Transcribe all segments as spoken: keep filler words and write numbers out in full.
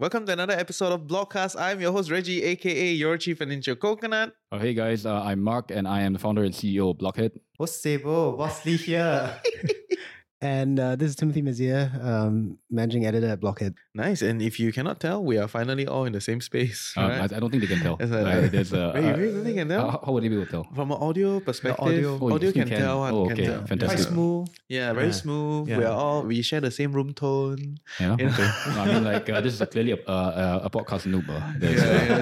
Welcome to another episode of Blockcast. I'm your host Reggie, aka your chief financial coconut. Oh, hey guys, uh, I'm Mark and I am the founder and C E O of Blockhead. What's stable? What's Lee here? And uh, this is Timothy Mazier, um, managing editor at Blockhead. Nice. And if you cannot tell, we are finally all in the same space. Um, right? I, I don't think they can tell. Like, like, there's a, wait, you really don't think they can tell? How, how would they be able to tell? From an audio perspective, the audio, oh, audio can, can tell. Oh, can okay. Tell. Fantastic. Quite smooth. Yeah, very yeah. smooth. Yeah. We are all we share the same room tone. Yeah. You know? Okay. No, I mean, like uh, this is clearly a uh, a podcast noob. Yeah,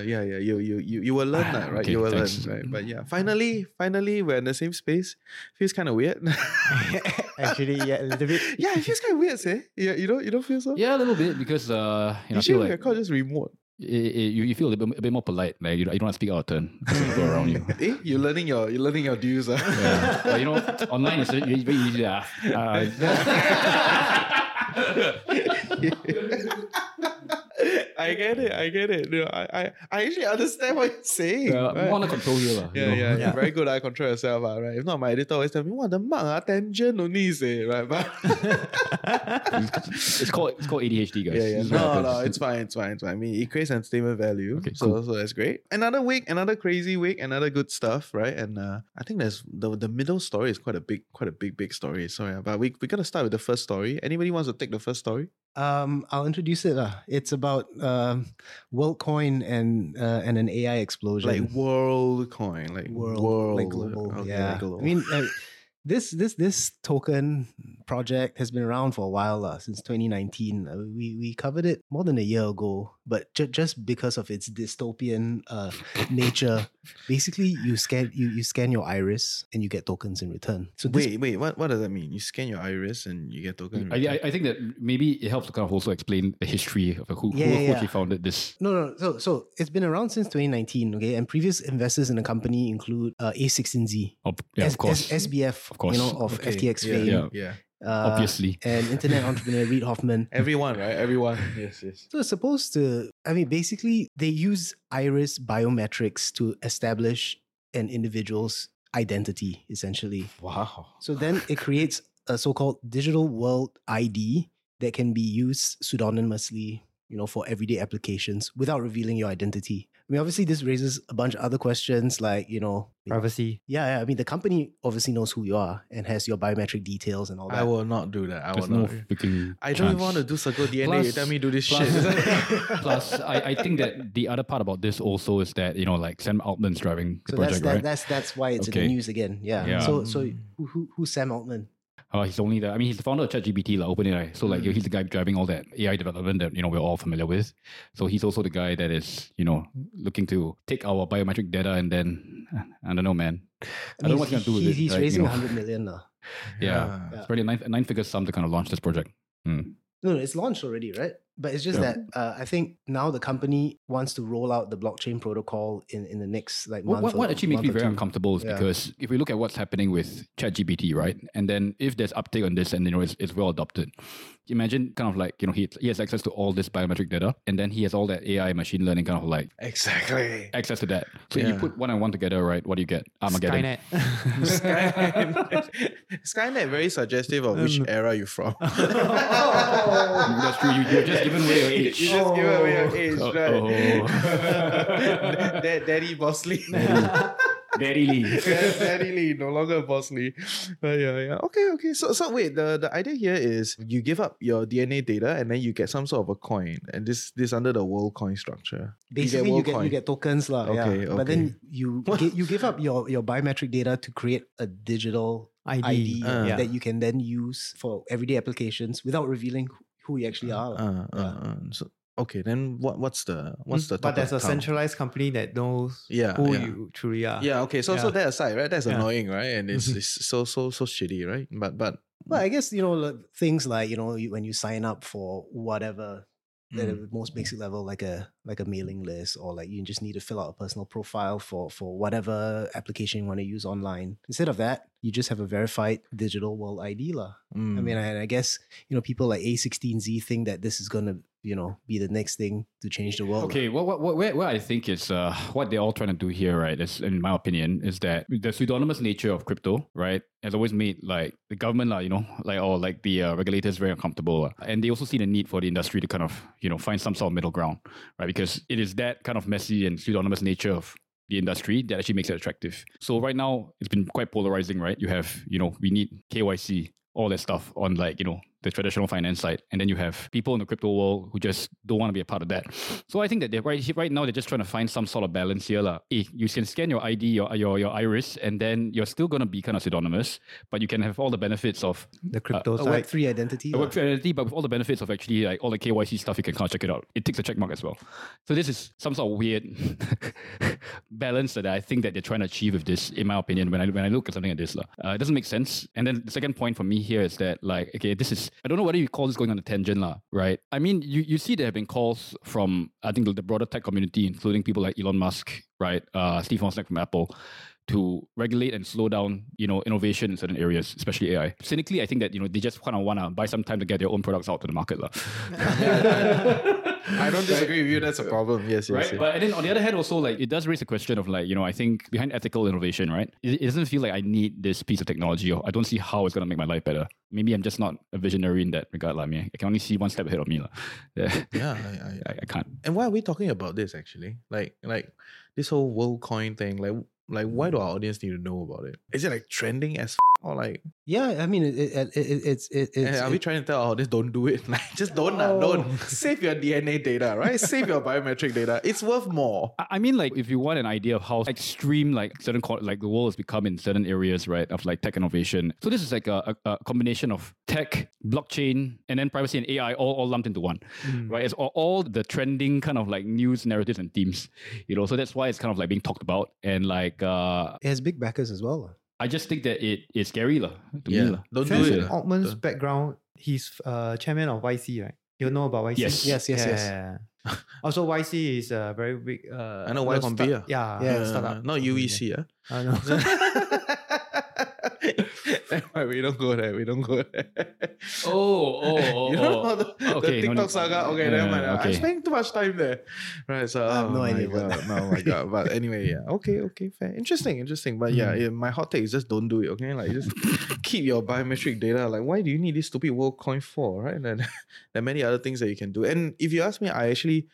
yeah, yeah, yeah. You you you you will learn that, right? Okay, you will thanks. learn, right? But yeah, finally, finally, we're in the same space. Feels kind of weird. Actually, yeah, a little bit. Yeah, it feels kind of weird, say. Yeah, you don't, you don't feel so? Yeah, a little bit because uh, you know, you should like record just remote. It, it, you, you feel a bit, a bit more polite, like you don't, you don't have to speak out of turn. Go around you. Eh, you're learning your, you're learning your dues, uh. Yeah. But, you know, online is very easy. Uh, I get it. I get it. You know, I, I, I actually understand what you're saying. Uh, right? More control you, la, yeah, you know? yeah, yeah, yeah. Very good. I control yourself, la, right? If not, my editor always tells me, "What the mark? Ah, tangent only, say right." But it's, it's called it's called A D H D, guys. Yeah, yeah. No, no, it's fine. It's fine. It's fine. I mean, it creates entertainment value. Okay, so, cool. so that's great. Another week, another crazy week, another good stuff, right? And uh, I think there's the the middle story is quite a big, quite a big, big story. So yeah, but we we gotta start with the first story. Anybody wants to take the first story? Um, I'll introduce it. Uh. It's about uh, WorldCoin and uh, and an A I explosion. Like WorldCoin, like world, world. like global. Okay, yeah, like global. I mean, uh, this this this token project has been around for a while, uh, since twenty nineteen. Uh, we we covered it more than a year ago, but ju- just because of its dystopian uh, nature, basically you scan you, you scan your iris and you get tokens in return. So this, wait, wait, what, what does that mean? You scan your iris and you get tokens in return? I, I think that maybe it helps to kind of also explain the history of who yeah, who, yeah. who actually founded this. No, no, so so it's been around since twenty nineteen, okay? And previous investors in the company include uh, a sixteen z, oh, yeah, S- of course. S- S B F. Of course. You know, of okay. F T X fame. Yeah, yeah. Uh, Obviously. And internet entrepreneur Reid Hoffman. Everyone, right? Everyone. Yes, yes. So it's supposed to, I mean, basically, they use iris biometrics to establish an individual's identity, essentially. Wow. So then it creates a so-called digital world I D that can be used pseudonymously, you know, for everyday applications without revealing your identity. I mean, obviously, this raises a bunch of other questions like, you know... Privacy. Yeah, yeah, I mean, the company obviously knows who you are and has your biometric details and all that. I will not do that. I There's will no not. Freaking I don't chance. even want to do circle D N A. Plus, you tell me do this plus, shit. Plus, I, I think that the other part about this also is that, you know, like Sam Altman's driving the so project, that's, that, right? that's that's why it's okay. in the news again. Yeah. yeah. So, so who who's Sam Altman? Uh, he's only the, I mean, he's the founder of ChatGPT, like OpenAI. So like, mm. he's the guy driving all that A I development that, you know, we're all familiar with. So he's also the guy that is, you know, looking to take our biometric data and then, I don't know, man. I, I mean, don't know what he's going to do with he's it. He's right? raising you know? one hundred million dollars now. Yeah. yeah. yeah. It's probably a nine, nine figure sum to kind of launch this project. Mm. No, no, it's launched already, right? But it's just yeah. that uh, I think now the company wants to roll out the blockchain protocol in, in the next like month. What, or, what actually makes me very uncomfortable is yeah. because if we look at what's happening with ChatGPT, right? And then if there's uptake on this and you know it's, it's well adopted, imagine kind of like, you know, he, he has access to all this biometric data and then he has all that A I machine learning kind of like exactly access to that. So yeah. you put one and one together, right? What do you get? Armageddon. Skynet. Skynet. Skynet very suggestive of which um, era you're from. Oh. That's true. You, you're just given away your age. You just oh. give away your age, oh. right? Oh. Daddy Bosley. Daddy Lee. Daddy Lee, no longer Bosley. But yeah, yeah. Okay, okay. So, so wait, the, the idea here is you give up your D N A data and then you get some sort of a coin. And this this under the WorldCoin structure. Basically, you get, you get, you get tokens. La, okay, yeah. okay. But then you, you give up your, your biometric data to create a digital I D, I D uh, yeah. that you can then use for everyday applications without revealing who you actually are. Uh, uh, uh, so, okay, then what? What's the what's the? But there's a account? centralized company that knows yeah, who yeah. you truly are. Yeah. Okay. So yeah. so that aside, right? That's yeah. annoying, right? And it's, it's so so so shitty, right? But but well, I guess you know things like you know you, when you sign up for whatever. At the most basic level, like a like a mailing list, or like you just need to fill out a personal profile for, for whatever application you want to use online. Instead of that, you just have a verified digital world I D. La. Mm. I mean, I, I guess, you know, people like a sixteen z think that this is going to you know, be the next thing to change the world. Okay, well, what, what, where, where I think is uh, what they're all trying to do here, right, is, in my opinion, is that the pseudonymous nature of crypto, right, has always made, like, the government, like, you know, like, or, like, the uh, regulators very uncomfortable. Uh, and they also see the need for the industry to kind of, you know, find some sort of middle ground, right, because it is that kind of messy and pseudonymous nature of the industry that actually makes it attractive. So right now, it's been quite polarizing, right? You have, you know, we need K Y C, all that stuff on, like, you know, the traditional finance side. And then you have people in the crypto world who just don't want to be a part of that. So I think that they're right, right now, they're just trying to find some sort of balance here. Like, hey, you can scan your I D, your, your your iris, and then you're still going to be kind of pseudonymous, but you can have all the benefits of the crypto uh, side. Web three identity. Web three identity, but with all the benefits of actually like all the K Y C stuff, you can kind of check it out. It takes a check mark as well. So this is some sort of weird balance that I think that they're trying to achieve with this, in my opinion, when I when I look at something like this. Uh, it doesn't make sense. And then the second point for me here is that, like, okay, this is, I don't know whether you call this going on a tangent, lah, right? I mean, you, you see there have been calls from, I think, the, the broader tech community, including people like Elon Musk, right? Uh, Steve Wozniak from Apple, to regulate and slow down, you know, innovation in certain areas, especially A I. Cynically, I think that, you know, they just kind of want to buy some time to get their own products out to the market, lah. I don't disagree with you. That's a problem. Yes, yes. Right? Yes. But and then on the other hand, also, like, it does raise a question of, like, you know, I think behind ethical innovation, right? It, it doesn't feel like I need this piece of technology, or I don't see how it's going to make my life better. Maybe I'm just not a visionary in that regard. Like, I mean, I can only see one step ahead of me. Like. Yeah, yeah I, I, I can't. And why are we talking about this, actually? Like, like this whole WorldCoin thing, like, like why do our audience need to know about it? Is it like trending as f- or like... Yeah, I mean, it, it, it, it's... It, it's are it, we trying to tell our audience, don't do it? Like, just don't, oh. don't. Save your D N A data, right? Save your biometric data. It's worth more. I mean, like, if you want an idea of how extreme, like, certain, like, the world has become in certain areas, right, of, like, tech innovation. So this is, like, a, a, a combination of tech, blockchain, and then privacy and A I all, all lumped into one, mm. right? It's all, all the trending kind of, like, news narratives and themes, you know? So that's why it's kind of, like, being talked about and, like, Uh, it has big backers as well. I just think that it is scary la, to yeah. me. La. Don't Sam do it. Altman's la. background, he's uh, chairman of Y C, right? You know about Y C? Yes, yes, yes. Yeah. yes. Also, Y C is a very big... Uh, I know Y from Beer. Yeah, yeah, yeah. Startup. Not U E C, yeah. yeah. I know. We don't go there, we don't go there. Oh, oh, oh. You don't know the, okay, the TikTok no, saga? Okay, uh, never mind. Okay. I'm spending too much time there. Right, so... I have no oh idea about that. No, oh my God. But anyway, yeah. Okay, okay, fair. Interesting, interesting. But yeah, yeah, my hot take is just don't do it, okay? Like, just keep your biometric data. Like, why do you need this stupid WorldCoin for, right? And there are many other things that you can do. And if you ask me, I actually...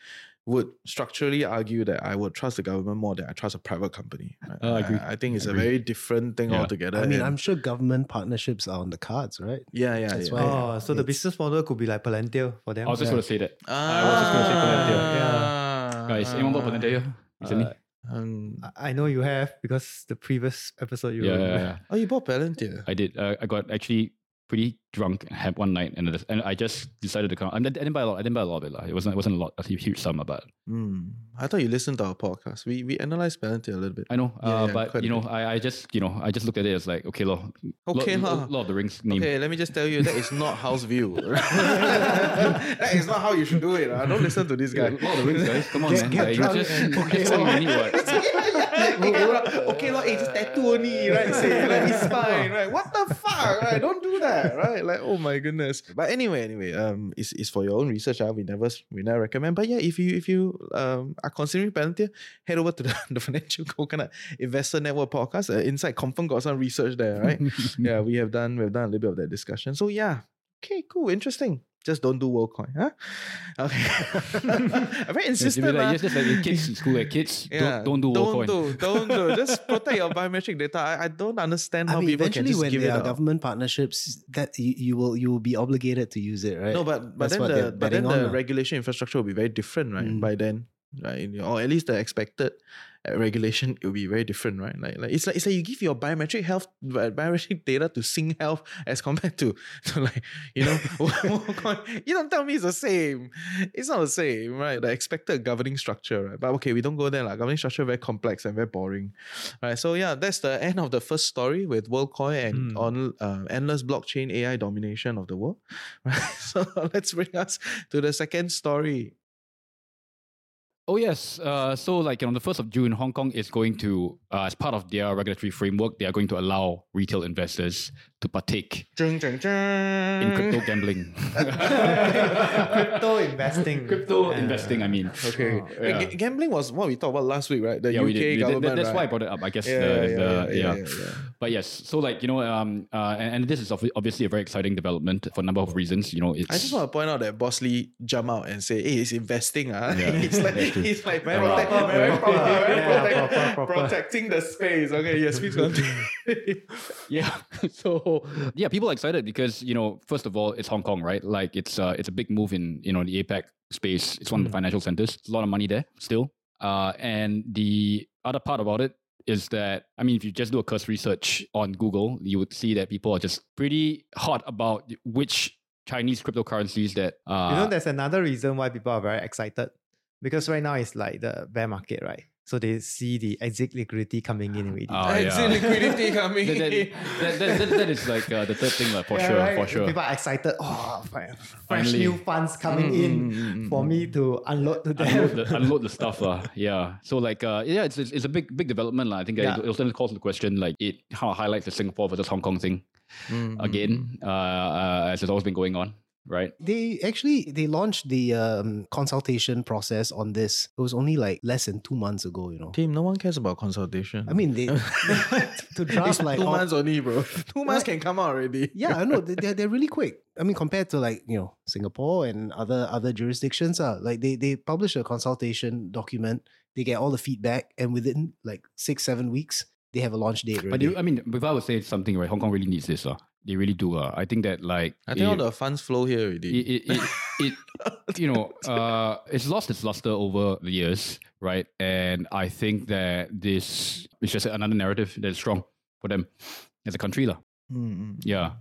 would structurally argue that I would trust the government more than I trust a private company. Uh, I, agree. I, I think it's I a agree. very different thing yeah. altogether. I mean, I'm sure government partnerships are on the cards, right? Yeah, yeah. That's yeah. Why oh, so the business model could be like Palantir for them. I was just yeah. going to say that. Ah, I was just going to say Palantir. Yeah. Uh, Guys, anyone bought Palantir recently? Uh, Um, I know you have because the previous episode you yeah, yeah, yeah. Oh, you bought Palantir? I did. Uh, I got actually... pretty drunk had one night and and I just decided to come. I didn't buy a lot. I didn't buy a lot of it. Like. It wasn't it wasn't a lot, a huge sum, but mm. I thought you listened to our podcast. We we analyzed Palantir a little bit. I know, yeah, uh, yeah, but you know, I, I just you know I just looked at it as like okay, lo, okay, Lord, Lord, Lord of the Rings name. Okay, let me just tell you that is not house view. That is not how you should do it. Uh. Don't listen to this guy. Lord of the Rings, guys. Come on, just man. Get like, just, okay, just what you need, what? Okay, Lord, it's just tattoo only, right? Say, like, it's fine, right? What the fuck, right? Don't do that. Right, like oh my goodness. But anyway, anyway, um, it's, it's for your own research. Uh, we never we never recommend. But yeah, if you if you um are considering Palantir, head over to the, the Financial Coconut Investor Network podcast. Uh, inside confirm got some research there, right? yeah, we have done we've done a little bit of that discussion. So yeah, okay, cool, interesting. Just don't do WorldCoin, huh? Okay. I'm very insistent. Like, uh, just, just like your kids in school, like kids, yeah, don't, don't do WorldCoin. Don't do, don't do. Just protect your biometric data. I, I don't understand I how mean, people can just give it eventually when there are government partnerships, that you, you will you will be obligated to use it, right? No, but, but That's then the, but then the regulation infrastructure will be very different, right? Mm. By then, right? Or at least the expected regulation, it will be very different, right? Like, like it's like it's like you give your biometric health biometric data to Sing Health as compared to, to like you know you don't tell me it's the same. It's not the same, right? The expected governing structure, right? But okay, we don't go there. Like governing structure very complex and very boring, right? So yeah, that's the end of the first story with WorldCoin and mm. on um, endless blockchain A I domination of the world, right? So let's bring us to the second story. Oh, yes. Uh, so like on the first of June, Hong Kong is going to, uh, as part of their regulatory framework, they are going to allow retail investors to partake dun, dun, dun. in crypto gambling. Crypto investing. Crypto yeah. investing, I mean. Okay. Oh, yeah. G- gambling was what we talked about last week, right? The yeah, U K we did, we government, did, That's right? why I brought it up, I guess. Yeah, the, yeah, the, yeah, yeah. Yeah, yeah. But yes, so like, you know, um, uh, and, and this is obviously a very exciting development for a number of reasons. You know, it's... I just want to point out that Boss Lee jumped out and say, hey, it's investing. Huh? Yeah. It's like... He's like very protect, very proper, very yeah, protect, proper, proper. protecting the space. Okay, yes, please continue. Yeah, so yeah, people are excited because, you know, first of all, it's Hong Kong, right? Like it's uh, it's a big move in, you know, the APAC space. It's one mm. of the financial centers. There's a lot of money there still. Uh, and the other part about it is that, I mean, if you just do a cursory search on Google, you would see that people are just pretty hot about which Chinese cryptocurrencies that... Uh, you know, there's another reason why people are very excited. Because right now it's like the bear market, right? So they see the exit liquidity coming in already. Oh, yeah. Exit liquidity coming in. that, that, that, that, that is like uh, the third thing, like, for yeah, sure, right? for sure. People are excited. Oh, fresh new funds coming mm, in mm, for mm, me to unload to them. Unload the, unload the stuff, uh, yeah. So like, uh, yeah, it's, it's it's a big big development, like. I think yeah. it also calls the question, like it how it highlights the Singapore versus Hong Kong thing mm, again, uh, uh, as it's always been going on. Right. They actually, they launched the um, consultation process on this. It was only like less than two months ago, you know. Tim, no one cares about consultation. I mean, they, they to draft like... Two all, months only, bro. Two months can come out already. Yeah, I know. They're, they're really quick. I mean, compared to like, you know, Singapore and other other jurisdictions, uh, like they, they publish a consultation document. They get all the feedback and within like six, seven weeks, they have a launch date already. But they, I mean, if I would say something, right, Hong Kong really needs this. Uh. They really do. Uh. I think that like... I think it, all the funds flow here already. It, it, it, it you know, uh, it's lost its luster over the years, right? And I think that this is just another narrative that is strong for them as a country. La. Mm-hmm. Yeah.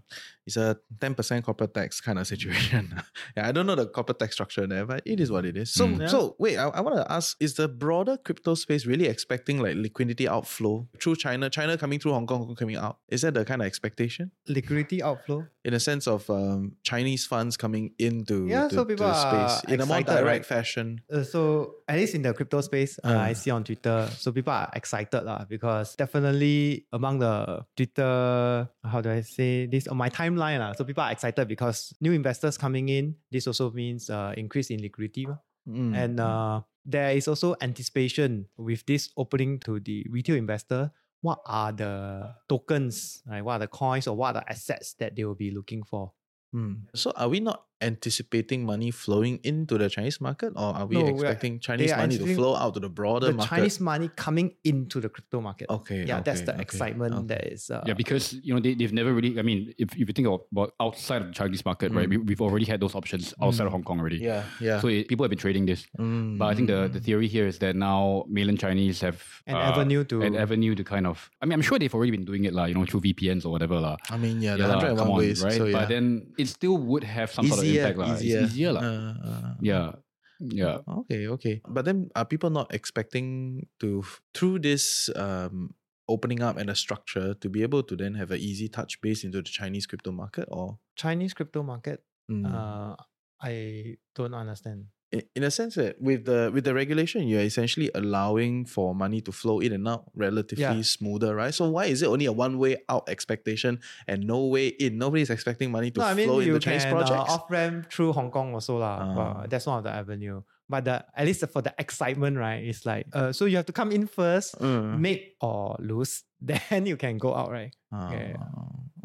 It's a ten percent corporate tax kind of situation. Yeah, I don't know the corporate tax structure there, but it is what it is. So, mm. yeah. so wait, I, I want to ask, is the broader crypto space really expecting like liquidity outflow through China? China coming through Hong Kong, Hong Kong coming out? Is that the kind of expectation? Liquidity outflow? In a sense of um, Chinese funds coming into yeah, the, so people the space in excited, a more direct right? fashion. Uh, so, at least in the crypto space, uh, uh. I see on Twitter, so people are excited lah, because definitely among the Twitter... How do I say this on my timeline? Uh, so people are excited because new investors coming in. This also means uh, increase in liquidity. Mm. And uh, there is also anticipation with this opening to the retail investor. What are the tokens, right? What are the coins or what are the assets that they will be looking for? Mm. So are we not anticipating money flowing into the Chinese market, or are we no, expecting we are, Chinese money to flow out to the broader the market? The Chinese money coming into the crypto market. Okay. Yeah, okay, that's the okay, excitement okay. that is... Uh, yeah, because you know, they, they've never really... I mean, if, if you think about outside of the Chinese market, mm. right, we, we've already had those options outside mm. of Hong Kong already. Yeah, yeah. So it, people have been trading this. Mm. But I think the, the theory here is that now mainland Chinese have... An uh, avenue to... An avenue to kind of... I mean, I'm sure they've already been doing it, like, you know, through V P Ns or whatever. Like. I mean, yeah, yeah the one hundred and one on, ways. Right? So, yeah. But then it still would have some sort of... Easier, impact, like. easier. It's easier like. uh, uh, yeah yeah okay okay But then are people not expecting to through this um opening up and a structure to be able to then have an easy touch base into the Chinese crypto market or Chinese crypto market? mm. uh I don't understand. In a sense that with the with the regulation, you're essentially allowing for money to flow in and out relatively yeah. smoother, right? So why is it only a one-way out expectation and no way in? Nobody's expecting money to no, flow I mean, in the Chinese projects. You can uh, off-ramp through Hong Kong also. lah. Uh, that's one of the avenue. But the, at least for the excitement, right? It's like, uh, so you have to come in first, uh, make or lose, then you can go out, right? Uh, okay.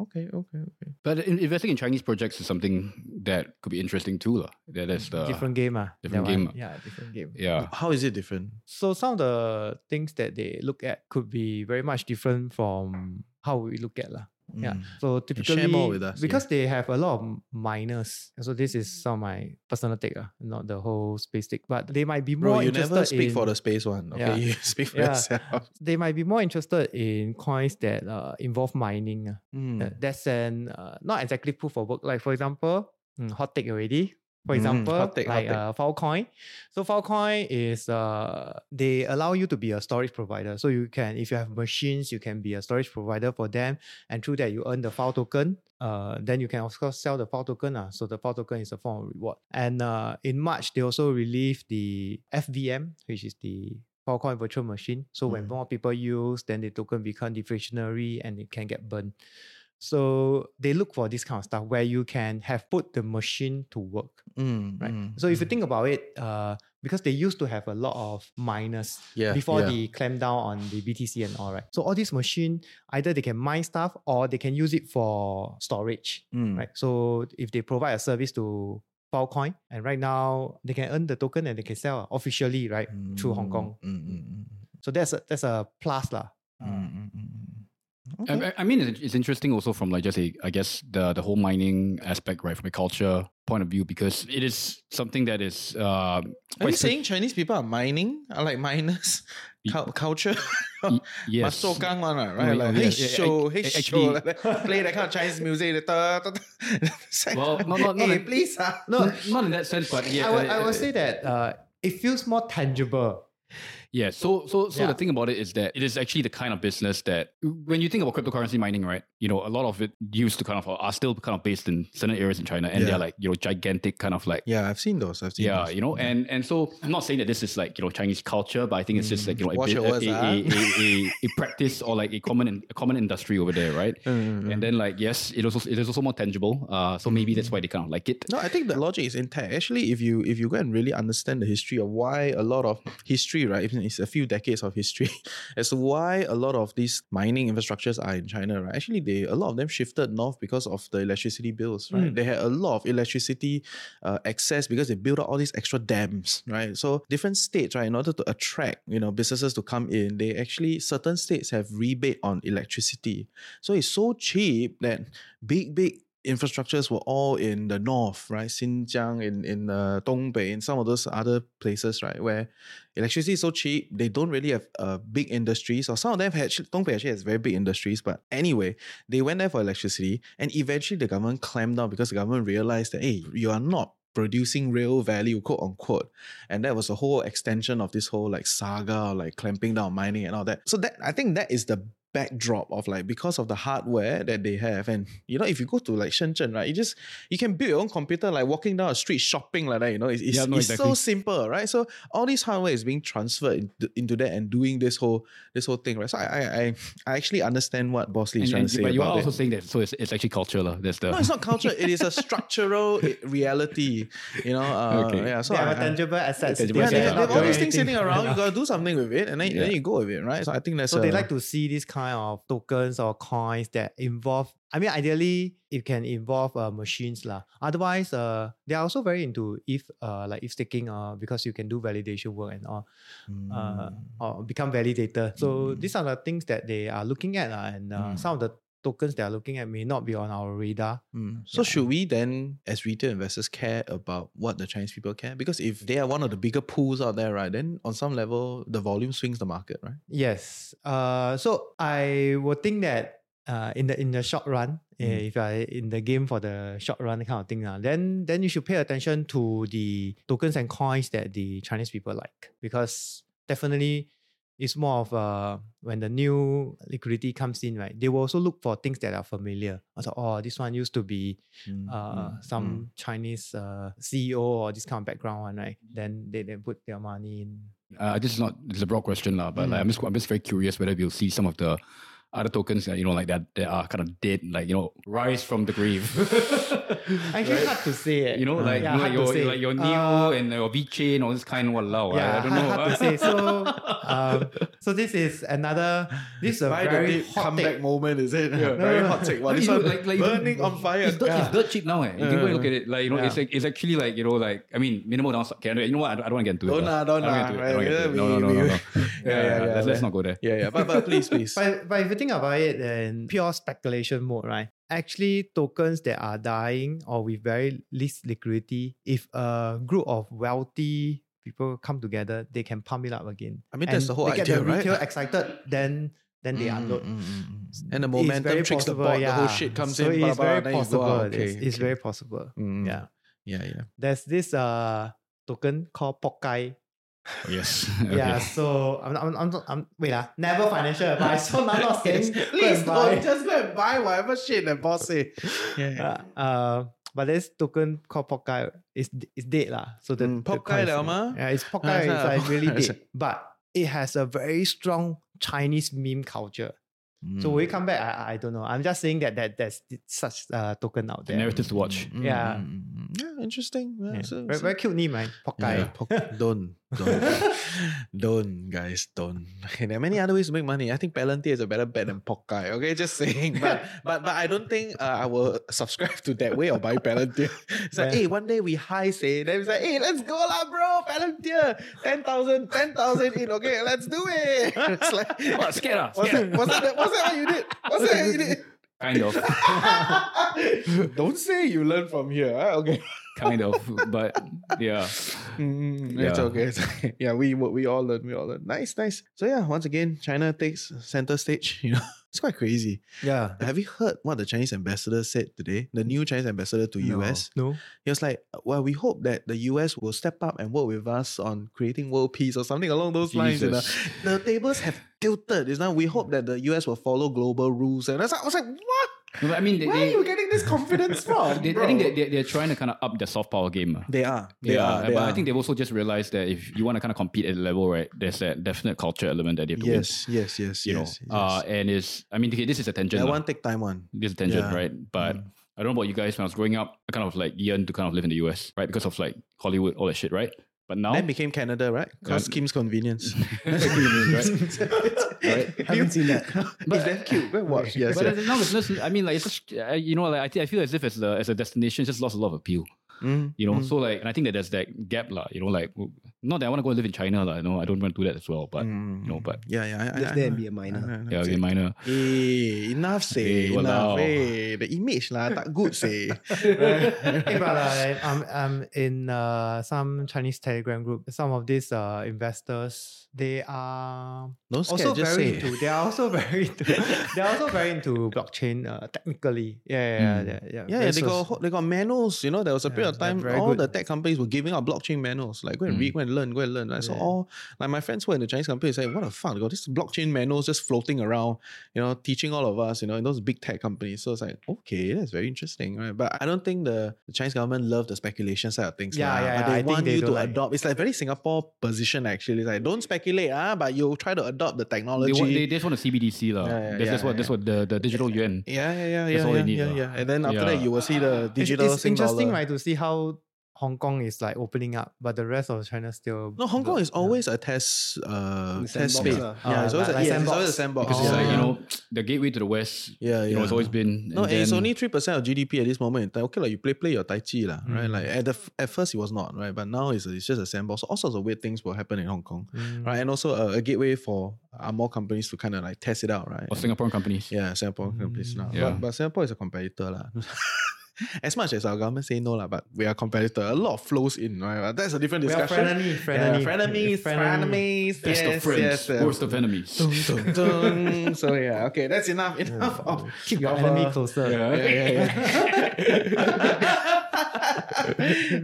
Okay, okay, okay. But investing in Chinese projects is something that could be interesting too. La. That is the different game. Uh, different game. One. Yeah, different game. Yeah. How is it different? So some of the things that they look at could be very much different from how we look at. La. Mm. Yeah. So typically, share more with us, because yeah. they have a lot of miners. So this is some of my personal take, uh, not the whole space take. But they might be more Bro, you interested never speak in, for the space one. Okay, yeah. you speak for yeah. yourself. They might be more interested in coins that uh, involve mining. Uh. Mm. Uh, that's an uh, not exactly proof of work. Like for example, mm, hot take already. For example, mm, take, like uh, Filecoin. So Filecoin is, uh, they allow you to be a storage provider. So you can, if you have machines, you can be a storage provider for them. And through that, you earn the File token. Uh, then you can, of course, sell the File token. Uh, so the File token is a form of reward. And uh, in March, they also released the F V M, which is the Filecoin virtual machine. So mm. when more people use, then the token become deflationary and it can get burned. So they look for this kind of stuff where you can have put the machine to work, mm, right? Mm, so if mm. you think about it, uh, because they used to have a lot of miners yeah, before yeah. the clampdown on the B T C and all, right? So all these machines, either they can mine stuff or they can use it for storage, mm. right? So if they provide a service to Filecoin, and right now they can earn the token and they can sell officially, right? Mm, through Hong Kong. Mm, mm, mm. So that's a, that's a plus lah. Mm, mm, mm. Okay. I, I mean, it's interesting also from like just a, I guess, the, the whole mining aspect, right? From a culture point of view, because it is something that is... Uh, are you saying th- Chinese people are mining? Are like miners? Cu- culture? Yes. Must one, right? Like, hey, show, hey, show. Play that kind of Chinese music. Well, no, no, no. Hey, like, please. Uh, no, not in that sense, but yeah. I would, I would say that uh, it feels more tangible. Yeah, so so so yeah. the thing about it is that it is actually the kind of business that when you think about cryptocurrency mining, right? You know, a lot of it used to kind of are still kind of based in certain areas in China, and yeah. they're like, you know, gigantic kind of like yeah, I've seen those. I've seen yeah, those. you know, yeah. and and so I'm not saying that this is like, you know, Chinese culture, but I think it's just like, you know, a, bit, words, a, uh. a, a, a, a practice or like a common a common industry over there, right? Mm-hmm. And then like yes, it also it is also more tangible. Uh, so maybe that's why they kind of like it. No, I think the logic is intact. Actually, if you if you go and really understand the history of why a lot of history, right? If it's a few decades of history as to why a lot of these mining infrastructures are in China, right? Actually, they a lot of them shifted north because of the electricity bills, right? Mm. They had a lot of electricity uh, excess because they built up all these extra dams, right? So different states, right, in order to attract, you know, businesses to come in, they actually, certain states have rebate on electricity. So it's so cheap that big, big infrastructures were all in the north, right? Xinjiang, in in uh, Dongbei, in some of those other places, right, where electricity is so cheap, they don't really have uh, big industries. Or some of them had, Dongbei actually has very big industries. But anyway, they went there for electricity, and eventually the government clamped down because the government realized that, hey, you are not producing real value, quote unquote. And that was a whole extension of this whole like saga, like clamping down mining and all that. So that I think that is the backdrop of like, because of the hardware that they have. And you know, if you go to like Shenzhen, right, you just you can build your own computer, like walking down a street shopping like that, you know. It's, it's, yeah, no, it's exactly. so simple, right? So all this hardware is being transferred into, into that and doing this whole this whole thing, right? So I I, I actually understand what Boss Lee is and, trying and, to say. But you are also it. saying that, so it's, it's actually cultural. That's the no, it's not culture. It is a structural reality, you know. Uh, okay. Yeah, so they are tangible assets. Tangible yeah, they have, they have all these things sitting around. You gotta do something with it, and then, yeah. then you go with it, right? So I think that's so a, they like to see this kind of tokens or coins that involve, I mean, ideally it can involve uh, machines lah. Otherwise, uh, they are also very into if uh, like if staking uh, because you can do validation work and all, mm. uh, or become validator. So mm. these are the things that they are looking at uh, and uh, mm. some of the tokens they are looking at may not be on our radar. Mm. So yeah. should we then, as retail investors, care about what the Chinese people care? Because if they are one of the bigger pools out there, right, then on some level, the volume swings the market, right? Yes. Uh, so I would think that uh, in the in the short run, mm. if you are in the game for the short run kind of thing, uh, then, then you should pay attention to the tokens and coins that the Chinese people like. Because definitely, it's more of uh, when the new liquidity comes in, right? They will also look for things that are familiar. I thought, oh, this one used to be mm, uh, mm, some mm. Chinese uh, C E O or this kind of background one, right? Then they, they put their money in. Uh, this is not it's a broad question, lah, but mm. like, I'm just I'm just very curious whether we'll see some of the other tokens that, you know, like that that are kind of dead, like, you know, rise from the grave. Actually, right? Hard to say it. You know, like, yeah, you know, like, your, like your Neo uh, and your VChain, all this kind of walao. Yeah, I don't hard, know. Hard to say. So, um, so this is another, this is a By very hot comeback take. moment, is it? Yeah. No, very hot take. Wow, this one, like, like burning even, on fire. It's dirt, yeah. it's dirt cheap now. Eh. You uh, can go and look at it. Like, you know, yeah. it's like, it's actually like, you know, like, I mean, minimal downside. You know what? I don't, I don't want to get into it. Don't nah, don't nah. No, no, no, no. Yeah, let's not go there. Yeah, yeah. But, but please, please. But if you think about it in pure speculation mode, right? Actually, tokens that are dying or with very least liquidity, if a group of wealthy people come together, they can pump it up again. I mean, and that's the whole idea, right? They get the retail right? excited, then then they mm, unload. Mm, mm, mm. And the momentum tricks possible, the board, yeah. the whole shit comes so in. It's blah, blah, very possible. Go, oh, okay, it's, okay. it's very possible. Mm. Yeah. Yeah, yeah. There's this uh token called Pokai. Oh, yes. Yeah. Okay. So I'm, I'm, I'm, I'm wait uh, never financial advice. So I'm not saying please don't just go and buy whatever shit the boss say. Yeah. yeah. Uh, uh, but this token called Pokai is is dead lah. So the mm, Pokai lah ma. Yeah, it's Pokai. It's like really dead. But it has a very strong Chinese meme culture. Mm. So when we come back, I I don't know. I'm just saying that that there's such uh, token out there. The narrative to watch. Mm. Yeah. Mm. Yeah, interesting. Yeah, yeah. So, very, so. very cute name, man. Pokai. Yeah, po- don't. Don't. don't, guys. Don't. Okay, there are many other ways to make money. I think Palantir is a better bet than Pokai. Okay, just saying. But but but I don't think uh, I will subscribe to that way or buy Palantir. It's like, yeah. hey, one day we high say. Then it's like, hey, let's go lah, bro. Palantir. ten thousand, ten thousand in. Okay, let's do it. It's like, what, scared us? What's that? What's that? What's that how you did? What's that how you did? Kind of. Don't say you learn from here. Huh? Okay. Kind of, but yeah. Mm, yeah. It's okay. It's okay. Yeah, we we all learn. We all learn. Nice, nice. So yeah, once again, China takes center stage. You know, it's quite crazy. Yeah. Have you heard what the Chinese ambassador said today? The new Chinese ambassador to no. U S? No. He was like, well, we hope that the U S will step up and work with us on creating world peace or something along those lines. You know? The tables have tilted. It's now we hope that the U S will follow global rules. And I was like, I was like what? No, but I mean, they, where they, are you getting this confidence from? They, I think they, they, they're trying to kind of up their soft power game. They are. They, they are. are. They but are. I think they've also just realized that if you want to kind of compete at a level, right, there's that definite culture element that they have to yes, win. Yes, yes, you yes. You know, yes. Uh, and it's, I mean, this is a tangent. That one take time on. This is a tangent, yeah. right? But mm. I don't know about you guys, when I was growing up, I kind of like yearned to kind of live in the U S, right? Because of like Hollywood, all that shit, right? But now that became Canada, right? Because Can- Kim's Convenience. That's convenience, right? right? Haven't seen that. But it's that cute. Go watch. Yes. But yeah. now it's just, I mean, like it's just, you know, like I th- I feel as if as the as a destination, it's just lost a lot of appeal. Mm, you know, mm. so like, and I think that there's that gap, lah. You know, like not that I want to go and live in China, lah. You know, I don't want to do that as well. But mm. you know, but yeah, yeah, I, live I, there I, and be a minor. I, I, I, yeah, be a minor. Hey, enough say, hey, enough. Hey, the image, lah, tak good say. Hey, but like, I'm, I'm in uh, some Chinese Telegram group. Some of these uh, investors, they are no scared, also just very say. into. They are also very into. they are also very into blockchain. Uh, technically, yeah, yeah, mm. yeah, yeah. yeah, yeah they got they got manuals. You know, there was a period. Yeah. Of time, all good. The tech companies were giving out blockchain manuals. Like, go and mm. read, go and learn, go and learn. Like, yeah. So all, like my friends who were in the Chinese companies say, what the fuck? They got these blockchain manuals just floating around, you know, teaching all of us, you know, in those big tech companies. So it's like, okay, that's very interesting, right? But I don't think the, the Chinese government love the speculation side of things. Yeah, like, yeah, yeah. They I want they you to like. adopt. It's like very Singapore position, actually. It's like, don't speculate, ah, but you try to adopt the technology. They, want, they just want a C B D C, lah. Yeah, yeah, that's, yeah, that's what yeah. that's what the, the digital yuan. Yeah, yeah, yeah. That's yeah, all yeah, they need. Yeah, yeah. And then after yeah. that, you will see the digital it's, it's Sing interesting, dollar. Right, to see how Hong Kong is like opening up, but the rest of China still. No, Hong Kong is always yeah. a test, uh, test space. Uh, yeah, it's always, like, a, like yeah, it's always a sandbox because oh, it's like yeah. you know the gateway to the West. Yeah, yeah. You know, it's always been. No, and then, it's only three percent of G D P at this moment in time. Okay, like you play play your tai chi lah, mm. right? Like at the at first it was not right, but now it's it's just a sandbox. So all sorts of weird things will happen in Hong Kong, mm. right? And also a, a gateway for uh, more companies to kind of like test it out, right? Or Singaporean companies. Yeah, Singaporean mm. companies now. Yeah. But, but Singapore is a competitor lah. As much as our government say no, but we are competitor. A lot of flows in, right? That's a different discussion. We are frenemy, frenemy, frenemy, frenemies. Best of friends, worst of enemies. So yeah, okay, that's enough. Enough of keep your enemy closer. Yeah, yeah, yeah.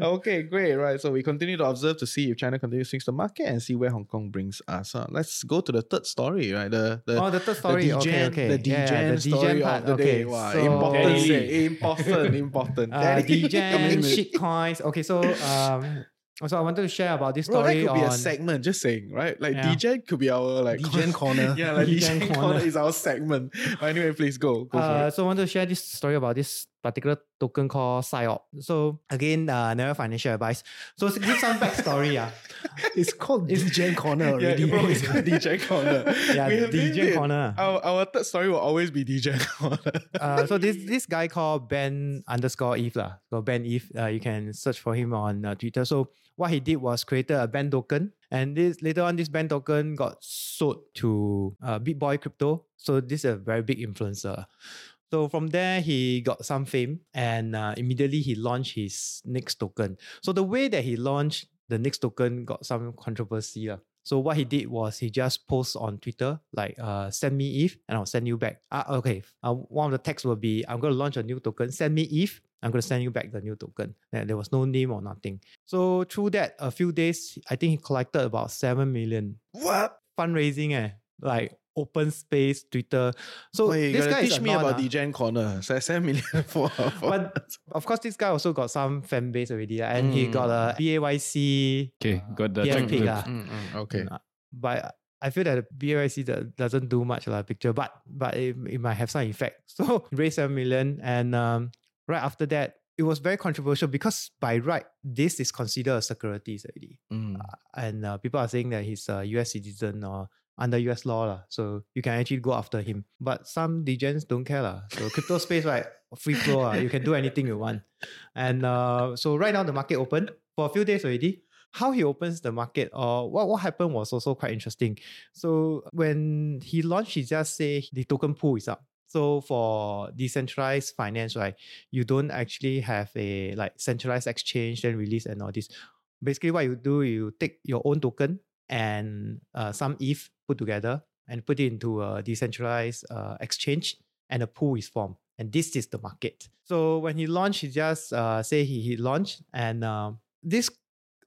Okay, great, right? So we continue to observe to see if China continues to the market and see where Hong Kong brings us. Uh, let's go to the third story, right? The, the oh, the third story. The D J N, okay, okay. The D J N yeah, yeah, the story part, of the okay, day. Wow, so important, say, important, important. Uh, D J N, shitcoins. Okay, so um. So I wanted to share about this story. Well, that could on, be a segment, just saying, right? Like yeah. D J could be our like D J corner. Yeah, like D J, D J corner is our segment. Anyway, please go. go uh, for it. So I wanted to share this story about this particular token called PsyOp. So again, uh, never financial advice. So to give some backstory, yeah. It's called it's D J corner already. Yeah, bro, it's called D J corner. Yeah, we have D J corner. Our, our third story will always be D J corner. uh, so this this guy called Ben underscore Eve lah. So Ben Eve, uh, you can search for him on uh, Twitter. So what he did was created a Ben token, and this later on this Ben token got sold to uh, BitBoy Crypto. So this is a very big influencer. So from there he got some fame, and uh, immediately he launched his next token. So the way that he launched the next token got some controversy. Uh. So what he did was he just posts on Twitter, like, uh, send me E T H and I'll send you back. Uh, okay, uh, one of the texts will be, I'm going to launch a new token, send me E T H, I'm going to send you back the new token. And there was no name or nothing. So through that, a few days, I think he collected about seven million. What? Fundraising, eh? Like, open space, Twitter. So wait, this guy teach me non, about uh, the Gen Corner. So I send million for, for But of course, this guy also got some fan base already. And mm. he got a B A Y C. Okay, got the check. Uh, mm, mm, okay. But I feel that the B A Y C doesn't do much like picture, but but it, it might have some effect. So raised seven million, and um, right after that, it was very controversial because by right, this is considered a security already. Mm. Uh, and uh, people are saying that he's a U S citizen or under U S law la. So you can actually go after him, but some degens don't care la. So crypto space, right, free flow la. You can do anything you want, and uh, so right now the market opened for a few days already. How he opens the market or uh, what, what happened was also quite interesting. So when he launched, he just say the token pool is up. So for decentralized finance, right, you don't actually have a like centralized exchange then release and all this. Basically what you do, you take your own token and uh, some E T H put together and put it into a decentralized uh, exchange, and a pool is formed. And this is the market. So when he launched, he just uh, say he, he launched, and uh, this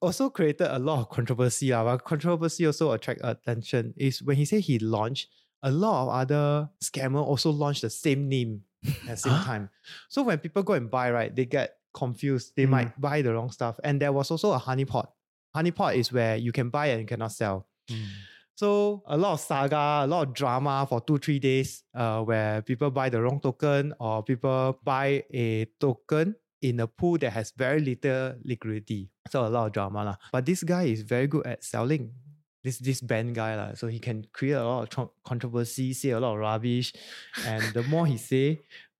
also created a lot of controversy. Uh, but controversy also attract attention is when he said he launched, a lot of other scammers also launched the same name at the same time. So when people go and buy, right, they get confused. They mm. might buy the wrong stuff. And there was also a honeypot. Honeypot is where you can buy and you cannot sell. Mm. So a lot of saga, a lot of drama for two, three days uh, where people buy the wrong token or people buy a token in a pool that has very little liquidity. So a lot of drama lah. But this guy is very good at selling. This this Ben guy lah. So he can create a lot of tr- controversy, say a lot of rubbish. And the more he say,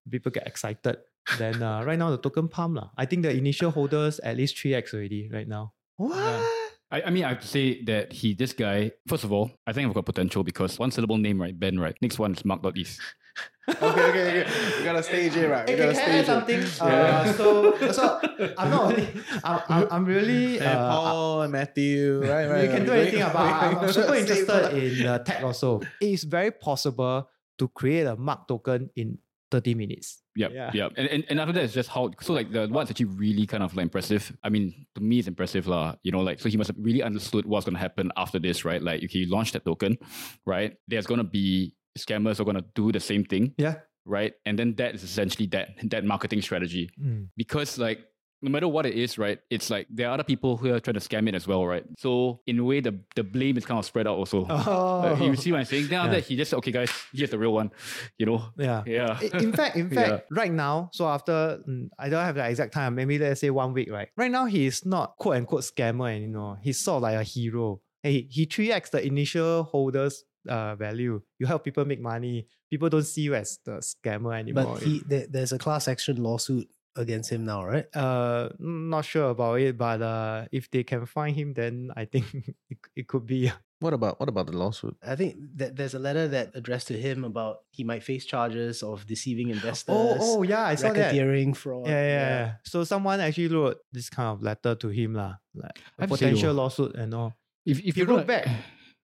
people get excited. Then uh, right now the token pump lah. I think the initial holders at least three x already right now. What? Yeah. I, I mean, I have to say that he, this guy, first of all, I think I've got potential because one syllable name, right? Ben, right? Next one is Mark dot E T H. okay, okay, okay. We got to stage it, right? We got to stage something. It. Uh, yeah. So, so I'm not only, I'm, I'm, I'm really... Uh, Paul and Matthew, right, right. You can do anything about it. I'm, I'm super interested in uh, tech also. It is very possible to create a Mark token in thirty minutes. Yep, yeah, yeah. And, and and after that, it's just how, so like the what's actually really kind of like impressive. I mean, to me, it's impressive lah. You know, like, so he must have really understood what's going to happen after this, right? Like, okay, you launch that token, right? There's going to be scammers who are going to do the same thing. Yeah. Right? And then that is essentially that, that marketing strategy. Mm. Because like, no matter what it is, right, it's like there are other people who are trying to scam it as well, right? So in a way, the, the blame is kind of spread out also. Oh. Like, you see what I'm saying? Then after yeah. that, he just said, okay, guys, here's the real one, you know? Yeah. yeah. In fact, in fact, yeah. right now, so after, I don't have the exact time, maybe let's say one week, right? Right now, he is not quote-unquote scammer anymore. He's sort of like a hero. He, he three x the initial holders' uh, value. You help people make money. People don't see you as the scammer anymore. But he, there, there's a class action lawsuit against him now, right? Uh, not sure about it, but uh, if they can find him, then I think it, it could be. What about what about the lawsuit? I think that there's a letter that addressed to him about he might face charges of deceiving investors. Oh, oh yeah, I saw that. Racketeering fraud. Yeah, yeah, yeah, yeah. So someone actually wrote this kind of letter to him lah, like a potential lawsuit and all. If if he you wrote like, back,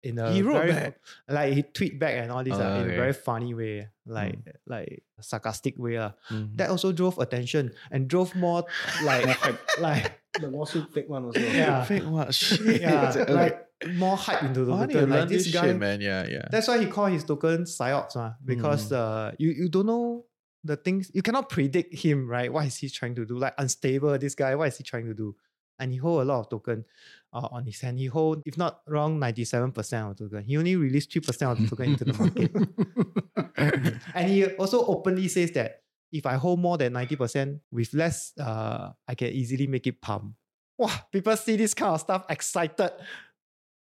in a he wrote very, back, like he tweet back and all this uh, uh, in okay. a very funny way. like mm. like sarcastic way uh. mm. That also drove attention and drove more like like the lawsuit fake one also yeah fake one shit yeah, like more hype into the oh, token like this, this guy shit, man. Yeah, yeah. That's why he called his token PsyOps uh, because mm. uh, you, you don't know the things, you cannot predict him, right? What is he trying to do? Like unstable this guy, what is he trying to do? And he hold a lot of token uh, on his hand. He hold, if not wrong, ninety-seven percent of the token. He only released three percent of the token into the market. And he also openly says that if I hold more than ninety percent with less, uh, I can easily make it pump. Wow, people see this kind of stuff, excited,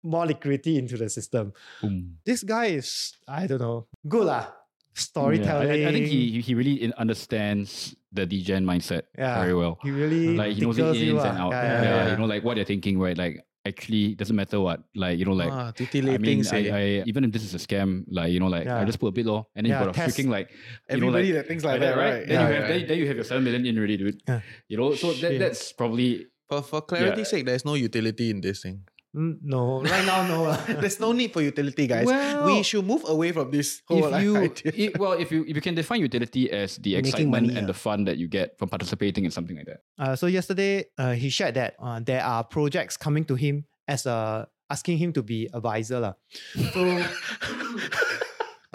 more liquidity into the system. Boom. This guy is, I don't know, good lah. Storytelling. Yeah, I, I think he he really understands the degen mindset yeah, very well. He really like he knows the ins and outs. Yeah, yeah, yeah, yeah. You know, like what they're thinking, right? Like actually, doesn't matter what. Like you know, like ah, I mean, I, I, even if this is a scam, like you know, like yeah. I just put a bit low, and then yeah, you got a freaking like everybody know, like, that thinks like, like that, right? right? Then yeah, you have right. then, then you have your seven million in already, dude. Yeah. You know, so that, that's probably for for clarity's yeah. sake, there's no utility in this thing. No, right now, no. There's no need for utility, guys. Well, we should move away from this whole if you, idea. It, well, if you if you can define utility as the Making excitement money, and yeah. the fun that you get from participating in something like that. Uh, so yesterday, uh, he shared that uh, there are projects coming to him as a asking him to be advisor lah. So.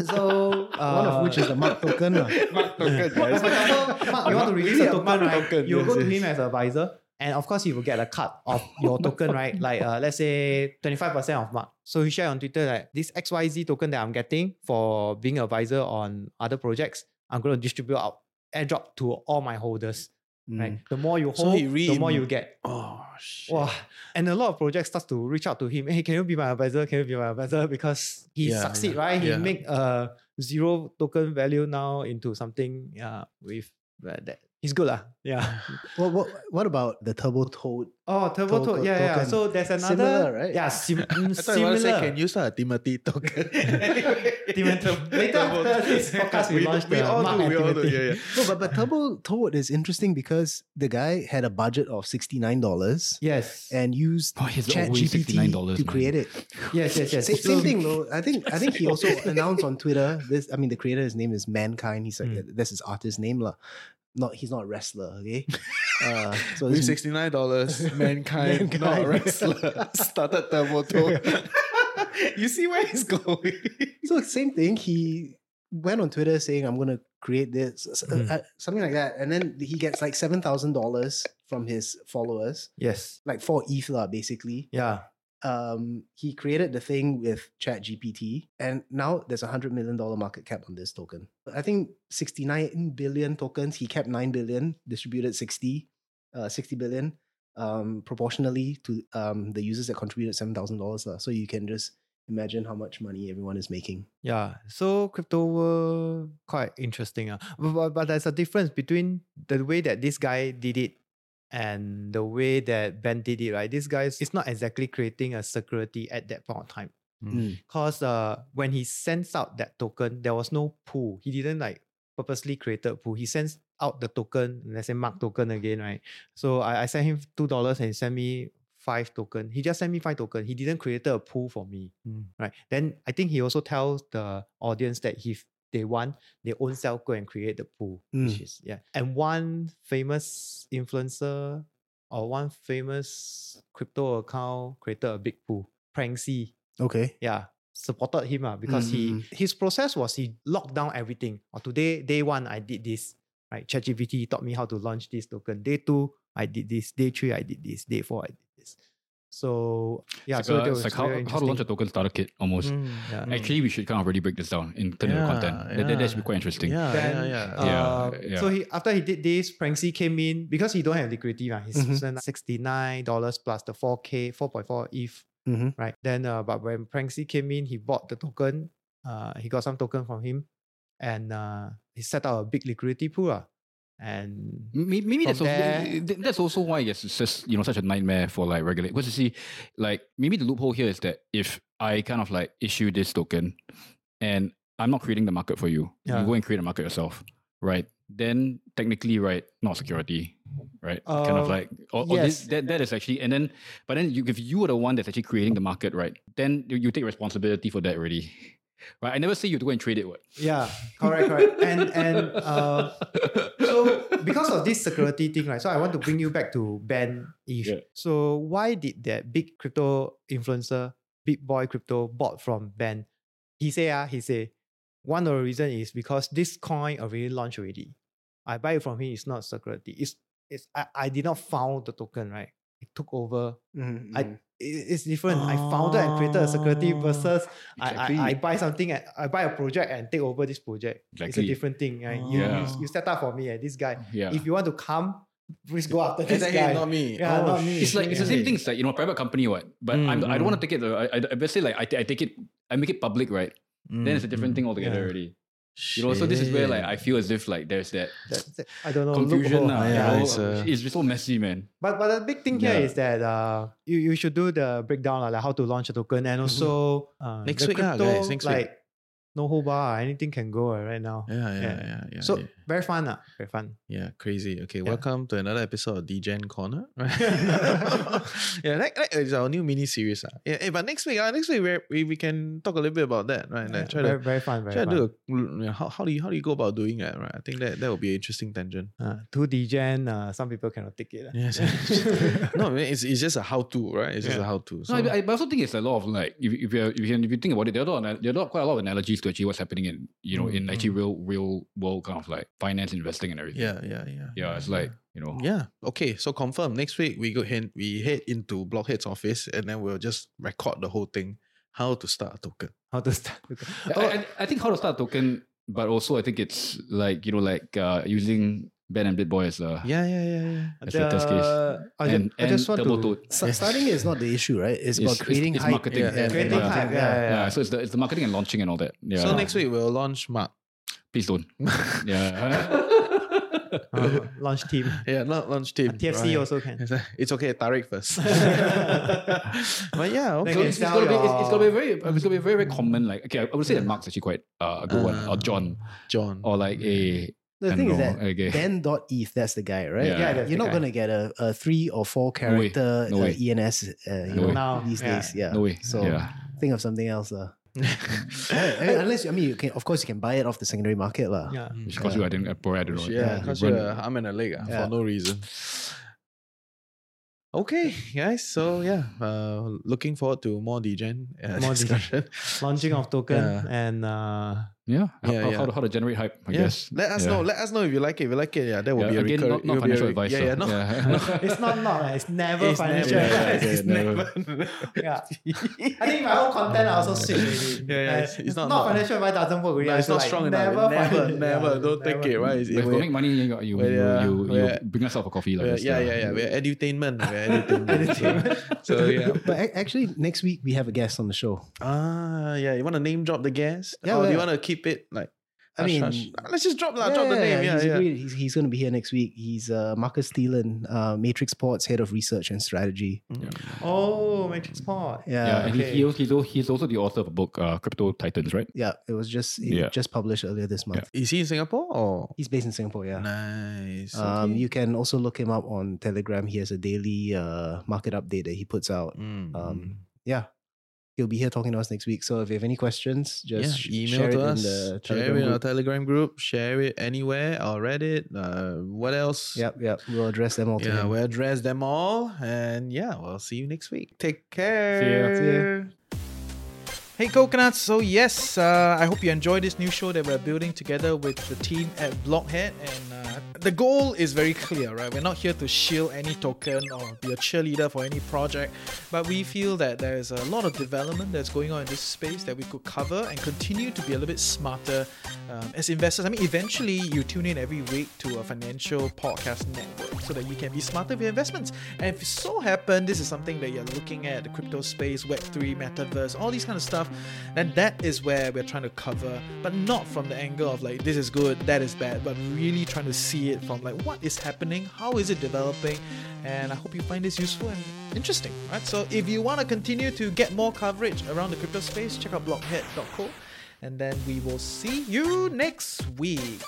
So uh, one of which is the Mark token. Uh. Mark token. For example, Mark, you want to release a token, right? You go to him as advisor, and of course he will get a cut of your token, right? Like uh, let's say twenty-five percent of Mark. So he shared on Twitter like, this X Y Z token that I'm getting for being advisor on other projects, I'm going to distribute out, airdrop to all my holders. Mm. Right? The more you hold, so the more you get. Oh shit. Wow. And a lot of projects start to reach out to him. Hey, can you be my advisor? Can you be my advisor? Because he yeah, succeed, yeah. right? He yeah. make a zero token value now into something uh, with uh, that. He's good lah. Yeah. Well, what what about the Turbo Toad? Oh, Turbo Toad. Yeah, token. yeah. So there's another. Similar, right? Yeah, sim- I thought you were saying, can you start a Timothy token? Timothy. Later after this podcast, we, we launched the Mark do, we all do, yeah, yeah. No, but, but Turbo Toad is interesting because the guy had a budget of sixty-nine dollars. Yes. And used oh, ChatGPT to create man. it. Yes, yes, yes. Same, same thing though. I think I think he also announced on Twitter. This, I mean, the creator's name is Mankind. He's like, mm. that's his artist name lah. Not he's not a wrestler, okay? Uh, so with sixty-nine dollars, mankind, mankind, not a wrestler, started Turbo Toad. You see where he's going. So same thing. He went on Twitter saying, I'm going to create this, mm. uh, something like that. And then he gets like seven thousand dollars from his followers. Yes. Like for E T H lah, basically. Yeah. Um, he created the thing with ChatGPT, and now there's a one hundred million dollars market cap on this token. I think sixty-nine billion tokens, he kept nine billion, distributed sixty, uh, sixty billion um, proportionally to um, the users that contributed seven thousand dollars. Uh, so you can just imagine how much money everyone is making. Yeah, so crypto were quite interesting. Uh. But, but there's a difference between the way that this guy did it and the way that Ben did it, right? This guy, it's not exactly creating a security at that point of time. Because mm. uh, when he sends out that token, there was no pool. He didn't like purposely create a pool. He sends out the token, let's say Mark token again, right? So I, I sent him two dollars and he sent me five token. He just sent me five token. He didn't create a pool for me, mm. right? Then I think he also tells the audience that he they want, they own self go and create the pool. Mm. Which is, yeah. And one famous influencer or one famous crypto account created a big pool. Pranksky. Okay. Yeah. Supported him uh, because mm-hmm. he his process was he locked down everything. Or today, day one, I did this. Right? ChatGPT taught me how to launch this token. Day two, I did this. Day three, I did this. Day four, I did this. So yeah, it's so like, a, was like how, how to launch a token starter kit almost. Mm, yeah. Actually, we should kind of already break this down in terms yeah, of content. Yeah. That, that, that should be quite interesting. Yeah, then, yeah, yeah. Uh, yeah. So he, after he did this, Pranksky came in because he don't have liquidity. Right? He's mm-hmm. sixty-nine dollars plus the four K, four point four E T H. Mm-hmm. Right? Then, uh, but when Pranksky came in, he bought the token. Uh, he got some token from him, and uh, he set up a big liquidity pool. Uh. And maybe, maybe that's, there, also, that's also why yes, it's just you know such a nightmare for like regulate. Because you see, like maybe the loophole here is that if I kind of like issue this token, and I'm not creating the market for you, yeah. you go and create a market yourself, right? Then technically, right, not security, right? Uh, kind of like or, yes. or this, that that is actually, and then but then you, if you are the one that's actually creating the market, right? Then you take responsibility for that already. Right, I never say you to go and trade it. What? Yeah, correct, correct. and and uh, so because of this security thing, right? So I want to bring you back to Ben_Eve. Yeah. So why did that big crypto influencer, BitBoy Crypto, bought from Ben? He say ah, uh, he say one of the reason is because this coin already launched already. I buy it from him. It's not security. It's it's I, I did not found the token, right? It took over. Mm-hmm. I. It's different. Oh. I founded and created a security versus exactly. I, I I buy something, and I buy a project and take over this project. Exactly. It's a different thing. Right? Oh. You, yeah. you, you set up for me, eh, this guy. Yeah. If you want to come, please go after this guy. Not me. Yeah, oh, not me. It's like it's yeah. the same thing. It's like you know, private company, what? But mm, I'm, mm. I don't want to take it. I I basically like I, t- I take it. I make it public, right? Mm, then it's a different mm, thing altogether yeah. already. You know, so this is where like I feel as if like there's that, that I don't know confusion now. Yeah, you know? It's, uh, it's so messy, man. But but the big thing yeah. here is that uh, you you should do the breakdown like how to launch a token and also uh, next the week, crypto, yeah, guys, next like week. No hold bar, anything can go right now. Yeah, yeah, yeah. yeah, yeah so yeah. Very fun. Uh, very fun. Yeah, crazy. Okay, yeah. Welcome to another episode of D Gen Corner. Yeah, that, that is our new mini-series. Uh. Yeah, hey, but next week, uh, next week we, we can talk a little bit about that, right? Like, yeah, try very, to, very fun, very try fun. To do a, how, how, do you, how do you go about doing that, right? I think that, that would be an interesting tangent. Uh, to D Gen, uh, some people cannot take it. Uh. Yes. No, it's, it's just a how-to, right? It's yeah. just a how-to. So. No, I, I also think it's a lot of like, if, if, you're, if, you, if you think about it, there are, a lot of, there are quite a lot of analogies to actually what's happening in, you know, mm-hmm. in actually real, real world kind of like, finance, investing and everything. Yeah, yeah, yeah. Yeah, it's yeah. like, you know. Yeah. Okay, so confirm. Next week, we go head, we head into Blockhead's office and then we'll just record the whole thing. How to start a token. How to start a token. I, oh. I, I think how to start a token, but also I think it's like, you know, like uh, using Ben and BitBoy as a, yeah, yeah, yeah, yeah. As the, a test case. I just, and, I just and want to... Yes. Starting is not the issue, right? It's, it's about creating it's hype. Marketing. Yeah, yeah, creating yeah. hype, yeah, yeah, yeah. yeah. So it's the, it's the marketing and launching and all that. Yeah. So next week, we'll launch Mark. Please don't. Yeah. uh, launch team. Yeah, not launch team. And T F C right. also can. It's okay, Tariq first. But yeah, okay. So it's, it's, gonna be, it's, it's gonna be very, it's gonna be very, very common. Like, okay, I would say yeah. that Mark's actually quite uh, a good uh, one, or John, John, or like yeah. a. The thing is that okay. Ben dot E T H, that's the guy, right? Yeah, yeah you're not going to get a, a three or four character no no uh, E N S uh, you no know, now these yeah. days. Yeah, no way. So yeah. think of something else. Uh. I, I mean, unless I mean, you can, of course, you can buy it off the secondary market, lah. Yeah, which costs yeah. you, I didn't, I probably don't know. Yeah, yeah. You a, I'm in a leg uh, yeah. for no reason. Okay, guys. So yeah, uh, looking forward to more D Gen uh, more discussion, launching of token yeah. and uh, yeah, yeah, how, yeah. How, to, how to generate hype. I yeah. guess. Let us yeah. know. Let us know if you like it. If you like it, yeah, that will yeah, be a again recurring, not, not financial a, advice. Yeah, yeah, no, yeah. no, it's not not. It's never it's financial never, advice. Yeah, yeah, it's never. never. yeah, I think my own content are also sick. Really. Yeah, yeah, it's, it's not not financial advice doesn't work. Really. No, it's so not like, strong never, enough. Never, never, never. Don't never. Take it. Right? If you make money, you you you bring yourself a coffee. Like yeah, yeah, yeah. We're edutainment. Entertainment. So yeah, but actually next week we have a guest on the show. Ah, yeah. You want to name drop the guest? Yeah, or well, do you want to keep it like? I hush, mean, hush. Let's just drop that. Yeah, drop the name. Yeah, he's yeah. He's, he's going to be here next week. He's uh, Marcus Thielen, uh, Matrix Port's head of research and strategy. Yeah. Oh, Matrix Port. Yeah. yeah and okay. he, he's, also, he's also the author of a book, uh, Crypto Titans, right? Yeah. It was just it yeah. just published earlier this month. Yeah. Is he in Singapore or? He's based in Singapore. Yeah. Nice. Um, okay. You can also look him up on Telegram. He has a daily uh, market update that he puts out. Mm. Um, yeah. He'll be here talking to us next week. So if you have any questions, just yeah, email share to it us, in the Telegram share it in our Telegram group, share it anywhere or Reddit. Uh, what else? Yep, yep. We'll address them all. Yeah, today. We'll address them all. And yeah, we'll see you next week. Take care. See you. See you. Hey, Coconuts. So yes, uh, I hope you enjoy this new show that we're building together with the team at Blockhead. And uh, the goal is very clear, right? We're not here to shield any token or be a cheerleader for any project. But we feel that there's a lot of development that's going on in this space that we could cover and continue to be a little bit smarter um, as investors. I mean, eventually you tune in every week to a financial podcast network so that you can be smarter with your investments. And if it so happens, this is something that you're looking at, the crypto space, Web three, Metaverse, all these kind of stuff, then that is where we're trying to cover, but not from the angle of like this is good, that is bad, but really trying to see it from like what is happening, how is it developing, and I hope you find this useful and interesting, right? So if you want to continue to get more coverage around the crypto space, check out blockhead dot co, and then we will see you next week.